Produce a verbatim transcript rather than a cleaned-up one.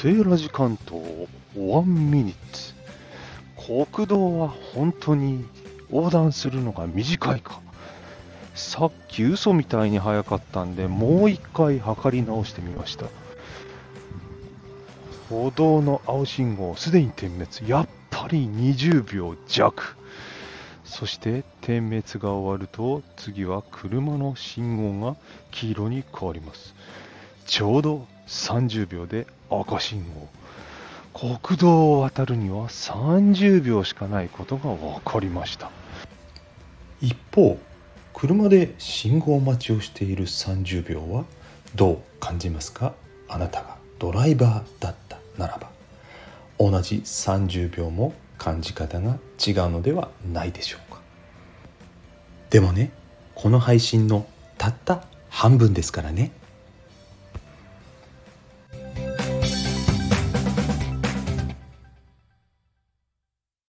セーラジ関東ワンミニッツ。国道は本当に横断するのが短いか。さっき嘘みたいに早かったんで、もう一回測り直してみました。歩道の青信号すでに点滅、やっぱりにじゅうびょうじゃく。そして点滅が終わると、次は車の信号が黄色に変わります。ちょうどさんじゅうびょうで赤信号。国道を渡るにはさんじゅうびょうしかないことが分かりました。一方、車で信号待ちをしているさんじゅうびょうはどう感じますか？あなたがドライバーだったならば、同じさんじゅうびょうも感じ方が違うのではないでしょうか。でもね、この配信のたった半分ですからね。